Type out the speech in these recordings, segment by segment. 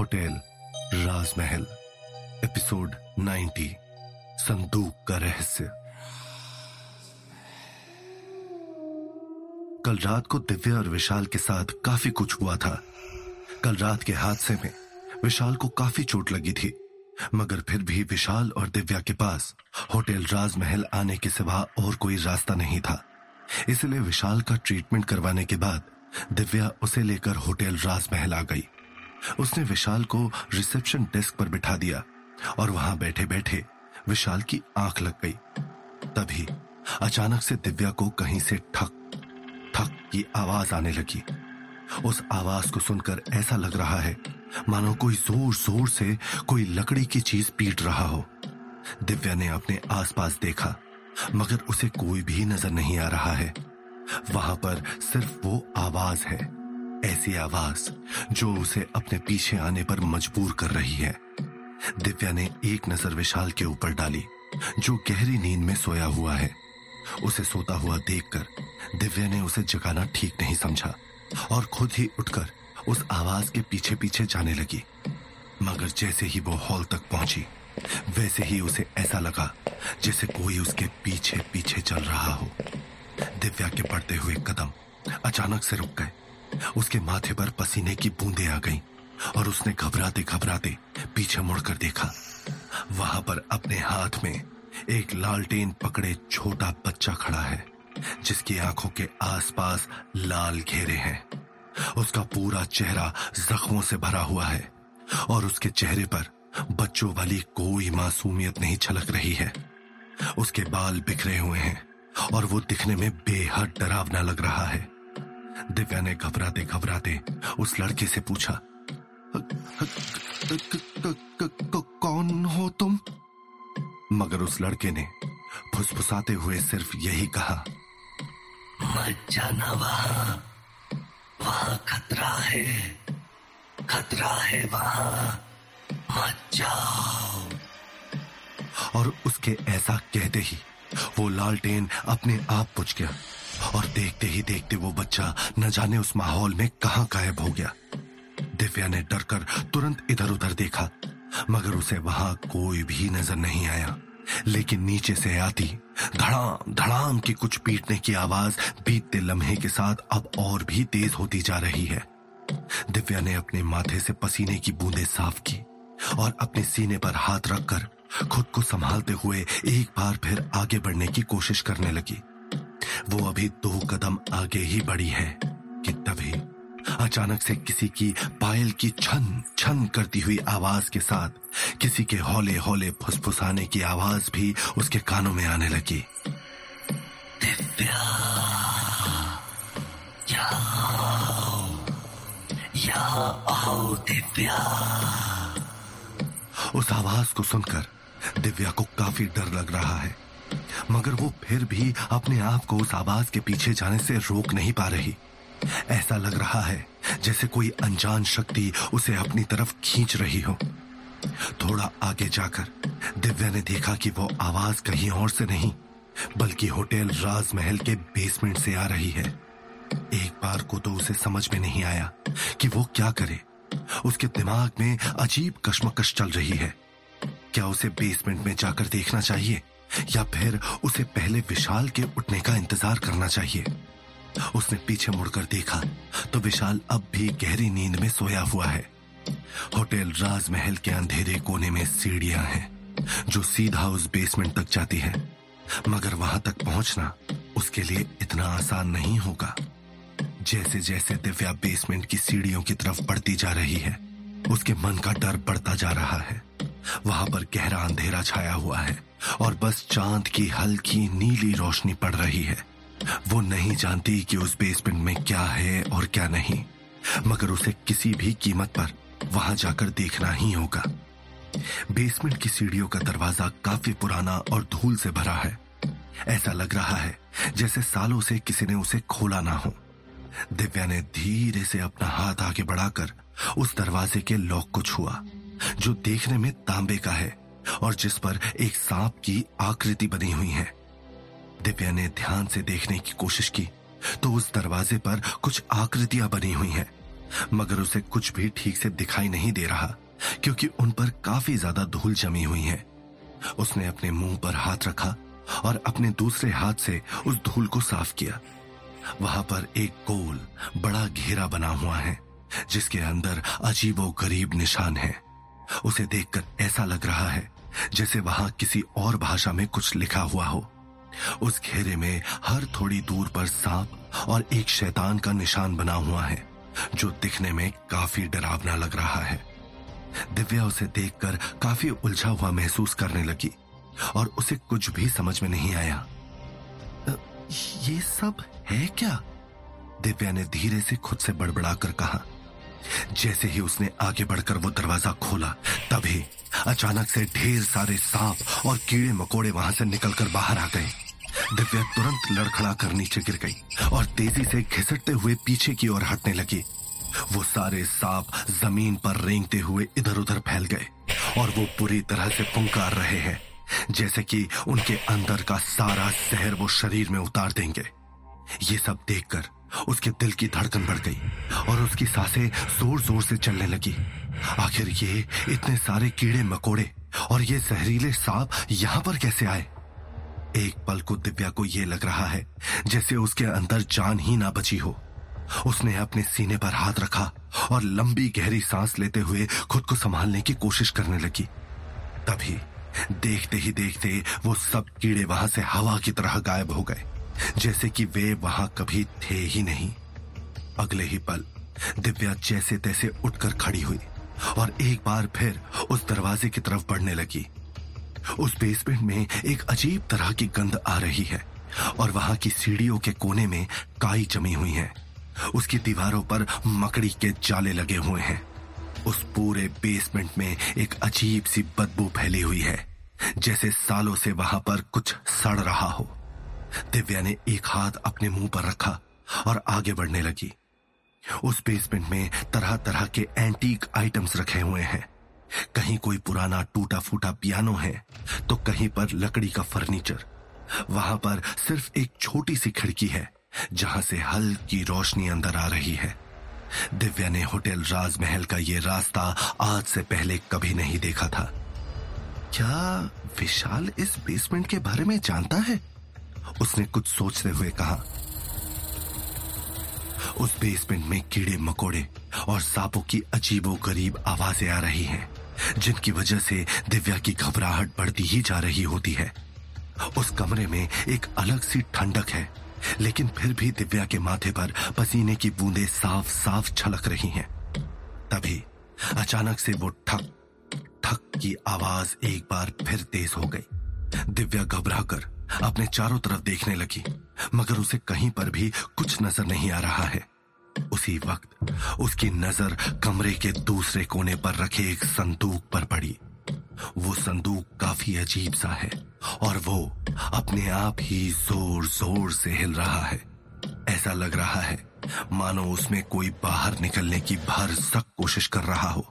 Hotel राजमहल episode 90 संदूक का रहस्य। कल रात को दिव्या और विशाल के साथ काफी कुछ हुआ था। कल रात के हादसे में विशाल को काफी चोट लगी थी, मगर फिर भी विशाल और दिव्या के पास होटल राजमहल आने के सिवा और कोई रास्ता नहीं था। इसलिए विशाल का ट्रीटमेंट करवाने के बाद दिव्या उसे लेकर होटल राजमहल आ गई। उसने विशाल को रिसेप्शन डेस्क पर बिठा दिया और वहां बैठे बैठे विशाल की आंख लग गई। तभी अचानक से दिव्या को कहीं से ठक ठक की आवाज आने लगी। उस आवाज को सुनकर ऐसा लग रहा है मानो कोई जोर जोर से कोई लकड़ी की चीज पीट रहा हो। दिव्या ने अपने आसपास देखा, मगर उसे कोई भी नजर नहीं आ रहा है। वहां पर सिर्फ वो आवाज है, ऐसी आवाज जो उसे अपने पीछे आने पर मजबूर कर रही है। दिव्या ने एक नजर विशाल के ऊपर डाली, जो गहरी नींद में सोया हुआ है। उसे सोता हुआ देखकर दिव्या ने उसे जगाना ठीक नहीं समझा और खुद ही उठकर उस आवाज के पीछे पीछे जाने लगी। मगर जैसे ही वो हॉल तक पहुंची, वैसे ही उसे ऐसा लगा जैसे कोई उसके पीछे पीछे चल रहा हो। दिव्या के बढ़ते हुए कदम अचानक से रुक गए। उसके माथे पर पसीने की बूंदें आ गईं और उसने घबराते घबराते पीछे मुड़कर देखा। वहां पर अपने हाथ में एक लालटेन पकड़े छोटा बच्चा खड़ा है, जिसकी आंखों के आसपास लाल घेरे हैं। उसका पूरा चेहरा जख्मों से भरा हुआ है और उसके चेहरे पर बच्चों वाली कोई मासूमियत नहीं छलक रही है। उसके बाल बिखरे हुए हैं और वो दिखने में बेहद डरावना लग रहा है। दिव्या ने घबराते घबराते उस लड़के से पूछा, कौन हो तुम? मगर उस लड़के ने फुसफुसाते हुए सिर्फ यही कहा, मत जाना वहां खतरा है वहां, मत जाओ। और उसके ऐसा कहते ही वो लालटेन अपने आप बुझ गया और देखते ही देखते वो बच्चा न जाने उस माहौल में कहां गायब हो गया। दिव्या ने डर कर तुरंत इधर उधर देखा, मगर उसे वहां कोई भी नजर नहीं आया। लेकिन नीचे से आती धड़ाम धड़ाम की कुछ पीटने की आवाज बीतते लम्हे के साथ अब और भी तेज होती जा रही है। दिव्या ने अपने माथे से पसीने की बूंदें साफ की और अपने सीने पर हाथ रखकर खुद को संभालते हुए एक बार फिर आगे बढ़ने की कोशिश करने लगी। वो अभी 2 कदम आगे ही बढ़ी है कि तभी अचानक से किसी की पायल की छन छन करती हुई आवाज के साथ किसी के हौले हौले फुसफुसाने की आवाज भी उसके कानों में आने लगी। दिव्या, यहाँ आओ दिव्या। उस आवाज को सुनकर दिव्या को काफी डर लग रहा है, मगर वो फिर भी अपने आप को उस आवाज के पीछे जाने से रोक नहीं पा रही। ऐसा लग रहा है जैसे कोई अनजान शक्ति उसे अपनी तरफ खींच रही हो। थोड़ा आगे जाकर दिव्या ने देखा कि वो आवाज कहीं और से नहीं बल्कि होटल राजमहल के बेसमेंट से आ रही है। एक बार को तो उसे समझ में नहीं आया कि वो क्या करे। उसके दिमाग में अजीब कश्मकश चल रही है। क्या उसे बेसमेंट में जाकर देखना चाहिए या फिर उसे पहले विशाल के उठने का इंतजार करना चाहिए? उसने पीछे मुड़कर देखा तो विशाल अब भी गहरी नींद में सोया हुआ है। होटल राजमहल के अंधेरे कोने में सीढ़ियां हैं जो सीधा उस बेसमेंट तक जाती है, मगर वहां तक पहुंचना उसके लिए इतना आसान नहीं होगा। जैसे जैसे दिव्या बेसमेंट की सीढ़ियों की तरफ बढ़ती जा रही है, उसके मन का डर बढ़ता जा रहा है। वहां पर गहरा अंधेरा छाया हुआ है और बस चांद की हल्की नीली रोशनी पड़ रही है। वो नहीं जानती कि उस बेसमेंट में क्या है और क्या नहीं, मगर उसे किसी भी कीमत पर वहां जाकर देखना ही होगा। बेसमेंट की सीढ़ियों का दरवाजा काफी पुराना और धूल से भरा है। ऐसा लग रहा है जैसे सालों से किसी ने उसे खोला ना हो। दिव्या ने धीरे से अपना हाथ आगे बढ़ाकर उस दरवाजे के लॉक को छुआ, जो देखने में तांबे का है और जिस पर एक सांप की आकृति बनी हुई है। दिव्या ने ध्यान से देखने की कोशिश की तो उस दरवाजे पर कुछ आकृतियां बनी हुई हैं, मगर उसे कुछ भी ठीक से दिखाई नहीं दे रहा क्योंकि उन पर काफी ज्यादा धूल जमी हुई है। उसने अपने मुंह पर हाथ रखा और अपने दूसरे हाथ से उस धूल को साफ किया। वहां पर एक गोल बड़ा घेरा बना हुआ है जिसके अंदर अजीबोगरीब निशान है। उसे देखकर ऐसा लग रहा है जैसे वहां किसी और भाषा में कुछ लिखा हुआ हो। उस घेरे में हर थोड़ी दूर पर सांप और एक शैतान का निशान बना हुआ है जो दिखने में काफी डरावना लग रहा है। दिव्या उसे देखकर काफी उलझा हुआ महसूस करने लगी और उसे कुछ भी समझ में नहीं आया। ये सब है क्या? दिव्या ने धीरे से खुद से बड़बड़ाकर कहा। जैसे ही उसने आगे बढ़कर वो दरवाजा खोला तभी अचानक से ढेर सारे सांप और कीड़े मकोड़े वहां से निकलकर बाहर आ गए। दिव्या तुरंत लड़खड़ाकर नीचे गिर गई और तेजी से घिसटते हुए पीछे की ओर हटने लगी। वो सारे सांप जमीन पर रेंगते हुए इधर उधर फैल गए और वो पूरी तरह से फुंकार रहे हैं जैसे कि उनके अंदर का सारा जहर वो शरीर में उतार देंगे। ये सब देखकर उसके दिल की धड़कन बढ़ गई और उसकी सांसें जोर जोर से चलने लगी। आखिर ये इतने सारे कीड़े मकोड़े और ये जहरीले सांप यहां पर कैसे आए? एक पल को दिव्या को ये लग रहा है जैसे उसके अंदर जान ही ना बची हो। उसने अपने सीने पर हाथ रखा और लंबी गहरी सांस लेते हुए खुद को संभालने की कोशिश करने लगी। तभी देखते ही देखते वो सब कीड़े वहां से हवा की तरह गायब हो गए जैसे कि वे वहां कभी थे ही नहीं। अगले ही पल दिव्या जैसे तैसे उठकर खड़ी हुई और एक बार फिर उस दरवाजे की तरफ बढ़ने लगी। उस बेसमेंट में एक अजीब तरह की गंध आ रही है और वहां की सीढ़ियों के कोने में काई जमी हुई है। उसकी दीवारों पर मकड़ी के जाले लगे हुए हैं। उस पूरे बेसमेंट में एक अजीब सी बदबू फैली हुई है जैसे सालों से वहां पर कुछ सड़ रहा हो। दिव्या ने एक हाथ अपने मुंह पर रखा और आगे बढ़ने लगी। उस बेसमेंट में तरह तरह के एंटीक आइटम्स रखे हुए हैं। कहीं कोई पुराना टूटा फूटा पियानो है तो कहीं पर लकड़ी का फर्नीचर। वहां पर सिर्फ एक छोटी सी खिड़की है जहां से हल्की रोशनी अंदर आ रही है। दिव्या ने होटल राजमहल का ये रास्ता आज से पहले कभी नहीं देखा था। क्या विशाल इस बेसमेंट के बारे में जानता है? उसने कुछ सोचते हुए कहा। उस बेसमेंट में कीड़े मकोड़े और सांपों की अजीबोगरीब आवाजें आ रही हैं, जिनकी वजह से दिव्या की घबराहट बढ़ती ही जा रही होती है। उस कमरे में एक अलग सी ठंडक है लेकिन फिर भी दिव्या के माथे पर पसीने की बूंदें साफ साफ छलक रही हैं। तभी अचानक से वो ठक ठक की आवाज एक बार फिर तेज हो गई। दिव्या घबराकर अपने चारों तरफ देखने लगी मगर उसे कहीं पर भी कुछ नजर नहीं आ रहा है। उसी वक्त उसकी नजर कमरे के दूसरे कोने पर रखे एक संदूक पर पड़ी। वो संदूक काफी अजीब सा है और वो अपने आप ही जोर जोर से हिल रहा है। ऐसा लग रहा है मानो उसमें कोई बाहर निकलने की भरसक कोशिश कर रहा हो।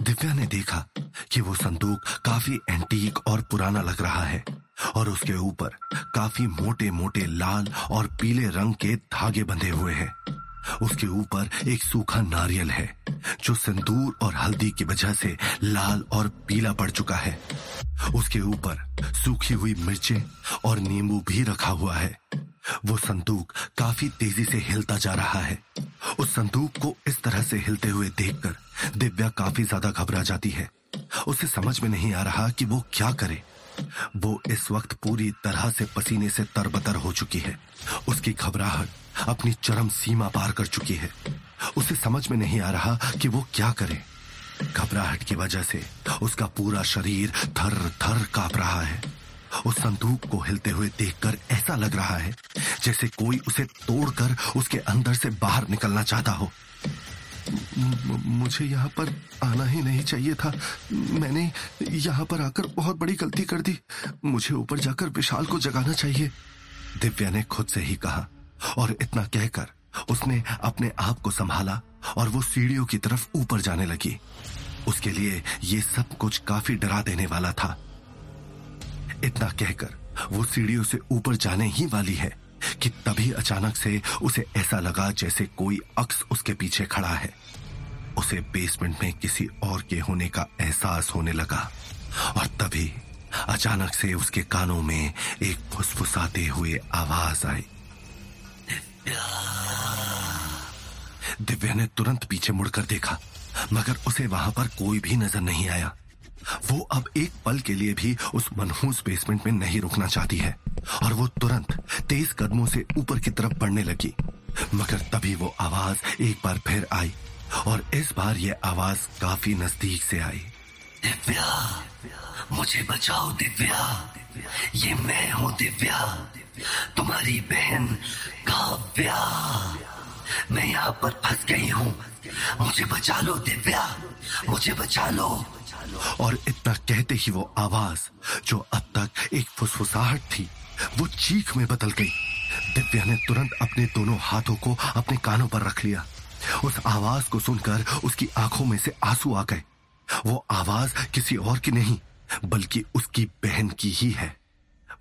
दिव्या ने देखा कि वो संदूक काफी एंटीक और पुराना लग रहा है और उसके ऊपर काफी मोटे मोटे लाल और पीले रंग के धागे बंधे हुए हैं। उसके ऊपर एक सूखा नारियल है जो सिंदूर और हल्दी की वजह से लाल और पीला पड़ चुका है। उसके ऊपर सूखी हुई मिर्चें और नींबू भी रखा हुआ है। वो संदूक काफी तेजी से हिलता जा रहा है। उस संदूक को इस तरह से हिलते हुए देखकर दिव्या काफी ज्यादा घबरा जाती है। उसे समझ में नहीं आ रहा कि वो क्या करे। वो इस वक्त पूरी तरह से पसीने से तरबतर हो चुकी है। उसकी घबराहट अपनी चरम सीमा पार कर चुकी है। उसे समझ में नहीं आ रहा कि वो क्या करे। घबराहट की वजह से उसका पूरा शरीर थर थर कांप रहा है। उस संदूक को हिलते हुए देखकर ऐसा लग रहा है जैसे कोई उसे तोड़कर उसके अंदर से बाहर निकलना चाहता हो। मुझे यहाँ पर आना ही नहीं चाहिए था। मैंने यहाँ पर आकर बहुत बड़ी गलती कर दी। मुझे ऊपर जाकर विशाल को जगाना चाहिए, दिव्या ने खुद से ही कहा। और इतना कहकर उसने अपने आप को संभाला और वो सीढ़ियों की तरफ ऊपर जाने लगी। उसके लिए ये सब कुछ काफी डरा देने वाला था। इतना कहकर वो सीढ़ियों से ऊपर जाने ही वाली है कि तभी अचानक से उसे ऐसा लगा जैसे कोई अक्स उसके पीछे खड़ा है। उसे बेसमेंट में किसी और के होने का एहसास होने लगा और तभी अचानक से उसके कानों में एक फुसफुसाते हुए आवाज आई। दिव्या ने तुरंत पीछे मुड़कर देखा, मगर उसे वहां पर कोई भी नजर नहीं आया। वो अब एक पल के लिए भी उस मनहूस बेसमेंट में नहीं रुकना चाहती है और वो तुरंत तेज कदमों से ऊपर की तरफ बढ़ने लगी। मगर तभी वो आवाज एक बार फिर आई और इस बार ये आवाज काफी नजदीक से आई। दिव्या, मुझे बचाओ दिव्या, ये मैं हूँ दिव्या, तुम्हारी बहन काव्या। मैं यहाँ पर फंस गई हूँ, मुझे बचा लो दिव्या, मुझे बचा लो। और इतना कहते ही वो आवाज जो अब तक एक फुसफुसाहट थी वो चीख में बदल गई। दिव्या ने तुरंत अपने दोनों हाथों को अपने कानों पर रख लिया। उस आवाज को सुनकर उसकी आंखों में से आंसू आ गए। वो आवाज किसी और की नहीं बल्कि उसकी बहन की ही है।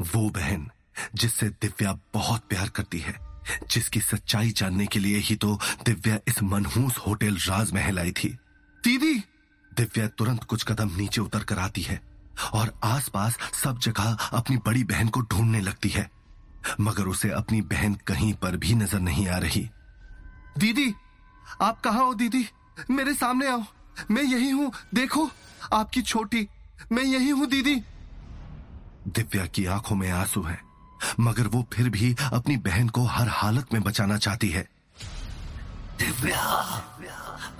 वो बहन जिससे दिव्या बहुत प्यार करती है, जिसकी सच्चाई जानने के लिए ही तो दिव्या इस मनहूस होटल राजमहल आई थी। दीदी! दिव्या तुरंत कुछ कदम नीचे उतर कर आती है और आसपास सब जगह अपनी बड़ी बहन को ढूंढने लगती है, मगर उसे अपनी बहन कहीं पर भी नजर नहीं आ रही। दीदी, आप कहाँ हो? दीदी, मेरे सामने आओ, मैं यही हूँ, देखो आपकी छोटी, मैं यही हूँ दीदी। दिव्या की आंखों में आंसू है, मगर वो फिर भी अपनी बहन को हर हालत में बचाना चाहती है। दिव्या,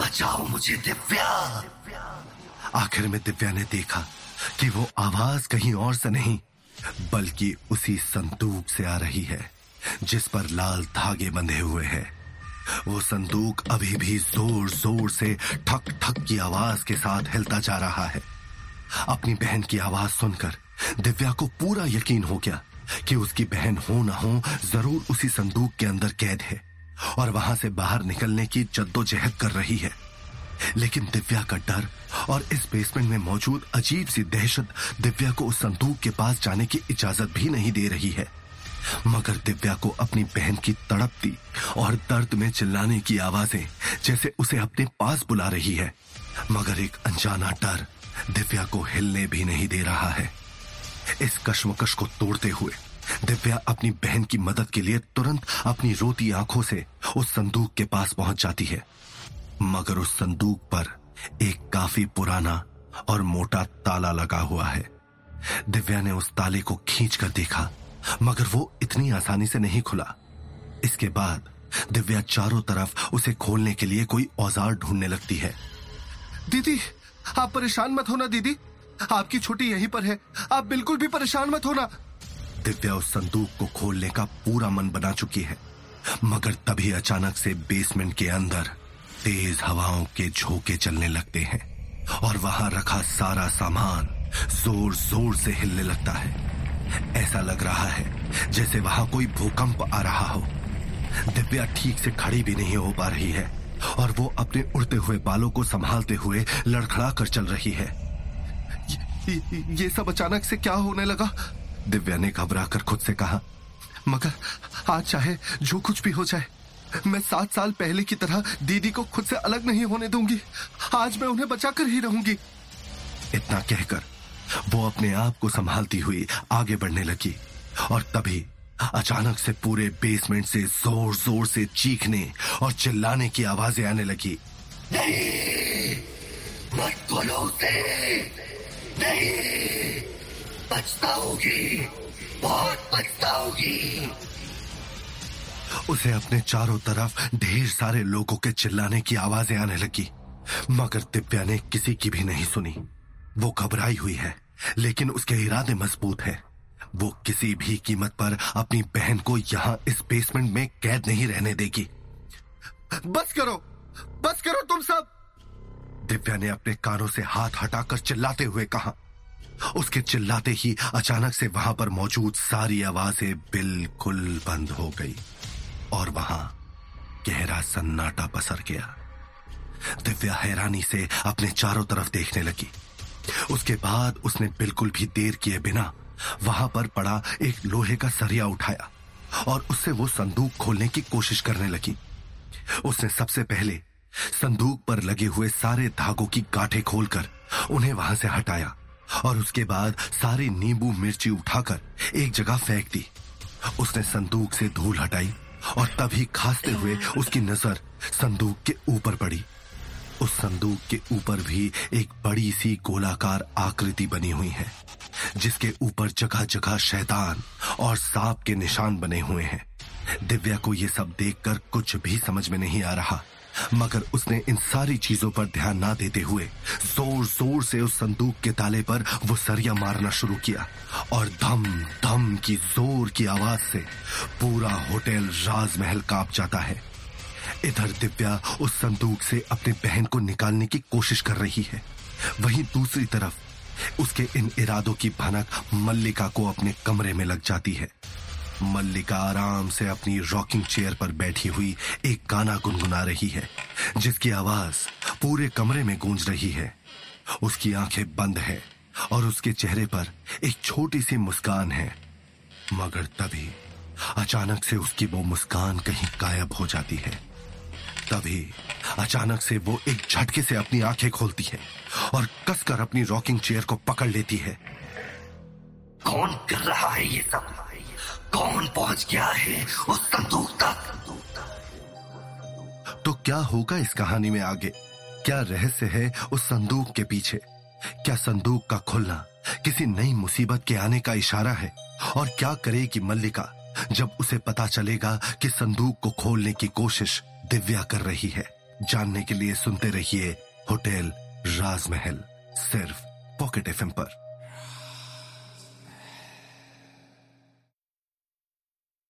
बचाओ मुझे दिव्या। आखिर में दिव्या ने देखा कि वो आवाज कहीं और से नहीं बल्कि उसी संदूक से आ रही है जिस पर लाल धागे बंधे हुए हैं। वो संदूक अभी भी जोर जोर से ठक ठक की आवाज के साथ हिलता जा रहा है। अपनी बहन की आवाज सुनकर दिव्या को पूरा यकीन हो गया कि उसकी बहन हो ना हो जरूर उसी संदूक के अंदर कैद है और वहां से बाहर निकलने की जद्दोजहद कर रही है। लेकिन दिव्या का डर और इस बेसमेंट में मौजूद अजीब सी दहशत दिव्या को उस संदूक के पास जाने की इजाजत भी नहीं दे रही है। मगर दिव्या को अपनी बहन की तड़पती और दर्द में चिल्लाने की आवाजें जैसे उसे अपने पास बुला रही है, मगर एक अनजाना डर दिव्या को हिलने भी नहीं दे रहा है। इस कश्मकश को तोड़ते हुए दिव्या अपनी बहन की मदद के लिए तुरंत अपनी रोती आंखों से उस संदूक के पास पहुंच जाती है, मगर उस संदूक पर एक काफी पुराना और मोटा ताला लगा हुआ है। दिव्या ने उस ताले को खींच कर देखा, मगर वो इतनी आसानी से नहीं खुला। इसके बाद दिव्या चारों तरफ उसे खोलने के लिए कोई औजार ढूंढने लगती है। दीदी, आप परेशान मत होना दीदी, आपकी छोटी यहीं पर है, आप बिल्कुल भी परेशान मत होना। दिव्या उस संदूक को खोलने का पूरा मन बना चुकी है, मगर तभी अचानक से बेसमेंट के अंदर तेज हवाओं के झोंके चलने लगते हैं और वहां रखा सारा सामान जोर जोर से हिलने लगता है। ऐसा लग रहा है जैसे वहां कोई भूकंप आ रहा हो। दिव्या ठीक से खड़ी भी नहीं हो पा रही है और वो अपने उड़ते हुए बालों को संभालते हुए लड़खड़ा कर चल रही है। ये सब अचानक से क्या होने लगा? दिव्या ने घबरा कर खुद से कहा, मगर आज चाहे जो कुछ भी हो जाए मैं 7 साल पहले की तरह दीदी को खुद से अलग नहीं होने दूंगी। आज मैं उन्हें बचा कर ही रहूंगी। इतना कहकर वो अपने आप को संभालती हुई आगे बढ़ने लगी और तभी अचानक से पूरे बेसमेंट से जोर जोर से चीखने और चिल्लाने की आवाजें आने लगी। नहीं, मत खोलो उसे, नहीं, पछताओगी, बहुत पछताओगी। उसे अपने चारों तरफ ढेर सारे लोगों के चिल्लाने की आवाजें आने लगी, मगर दिव्या ने किसी की भी नहीं सुनी। वो घबराई हुई है, लेकिन उसके इरादे मजबूत हैं। वो किसी भी कीमत पर अपनी बहन को यहाँ इस बेसमेंट में कैद नहीं रहने देगी। बस करो तुम सब! दिव्या ने अपने कानों से हाथ हटाकर चिल्लाते हुए कहा। उसके चिल्लाते ही अचानक से वहां पर मौजूद सारी आवाजें बिल्कुल बंद हो गई और वहां गहरा सन्नाटा पसर गया। दिव्या हैरानी से अपने चारों तरफ देखने लगी। उसके बाद उसने बिल्कुल भी देर किए बिना वहां पर पड़ा एक लोहे का सरिया उठाया और उससे वो संदूक खोलने की कोशिश करने लगी। उसने सबसे पहले संदूक पर लगे हुए सारे धागों की गांठें खोलकर उन्हें वहां से हटाया और उसके बाद सारी नींबू मिर्ची उठाकर एक जगह फेंक दी। उसने संदूक से धूल हटाई और तभी खांसते हुए उसकी नजर संदूक के ऊपर पड़ी। उस संदूक के ऊपर भी एक बड़ी सी गोलाकार आकृति बनी हुई है जिसके ऊपर जगह जगह शैतान और सांप के निशान बने हुए हैं। दिव्या को ये सब देखकर कुछ भी समझ में नहीं आ रहा, मगर उसने इन सारी चीजों पर ध्यान ना देते हुए जोर जोर से उस संदूक के ताले पर वो सरिया मारना शुरू किया और धम धम की जोर की आवाज से पूरा होटल राजमहल कांप जाता है। इधर दिव्या उस संदूक से अपनी बहन को निकालने की कोशिश कर रही है, वहीं दूसरी तरफ उसके इन इरादों की भनक मल्लिका को अपने कमरे में लग जाती है। मल्लिका आराम से अपनी रॉकिंग चेयर पर बैठी हुई एक गाना गुनगुना रही है जिसकी आवाज पूरे कमरे में गूंज रही है। उसकी आंखें बंद है और उसके चेहरे पर एक छोटी सी मुस्कान है, मगर तभी अचानक से उसकी वो मुस्कान कहीं गायब हो जाती है। तभी अचानक से वो एक झटके से अपनी आंखें खोलती है और कसकर अपनी रॉकिंग चेयर को पकड़ लेती है। कौन कर रहा है ये सब? कौन पहुंच गया है उस संदूक तक? तो क्या होगा इस कहानी में आगे? क्या रहस्य है उस संदूक के पीछे? क्या संदूक का खुलना किसी नई मुसीबत के आने का इशारा है? और क्या करेगी मल्लिका जब उसे पता चलेगा कि संदूक को खोलने की कोशिश दिव्या कर रही है? जानने के लिए सुनते रहिए होटल राजमहल, सिर्फ पॉकेट एफएम पर।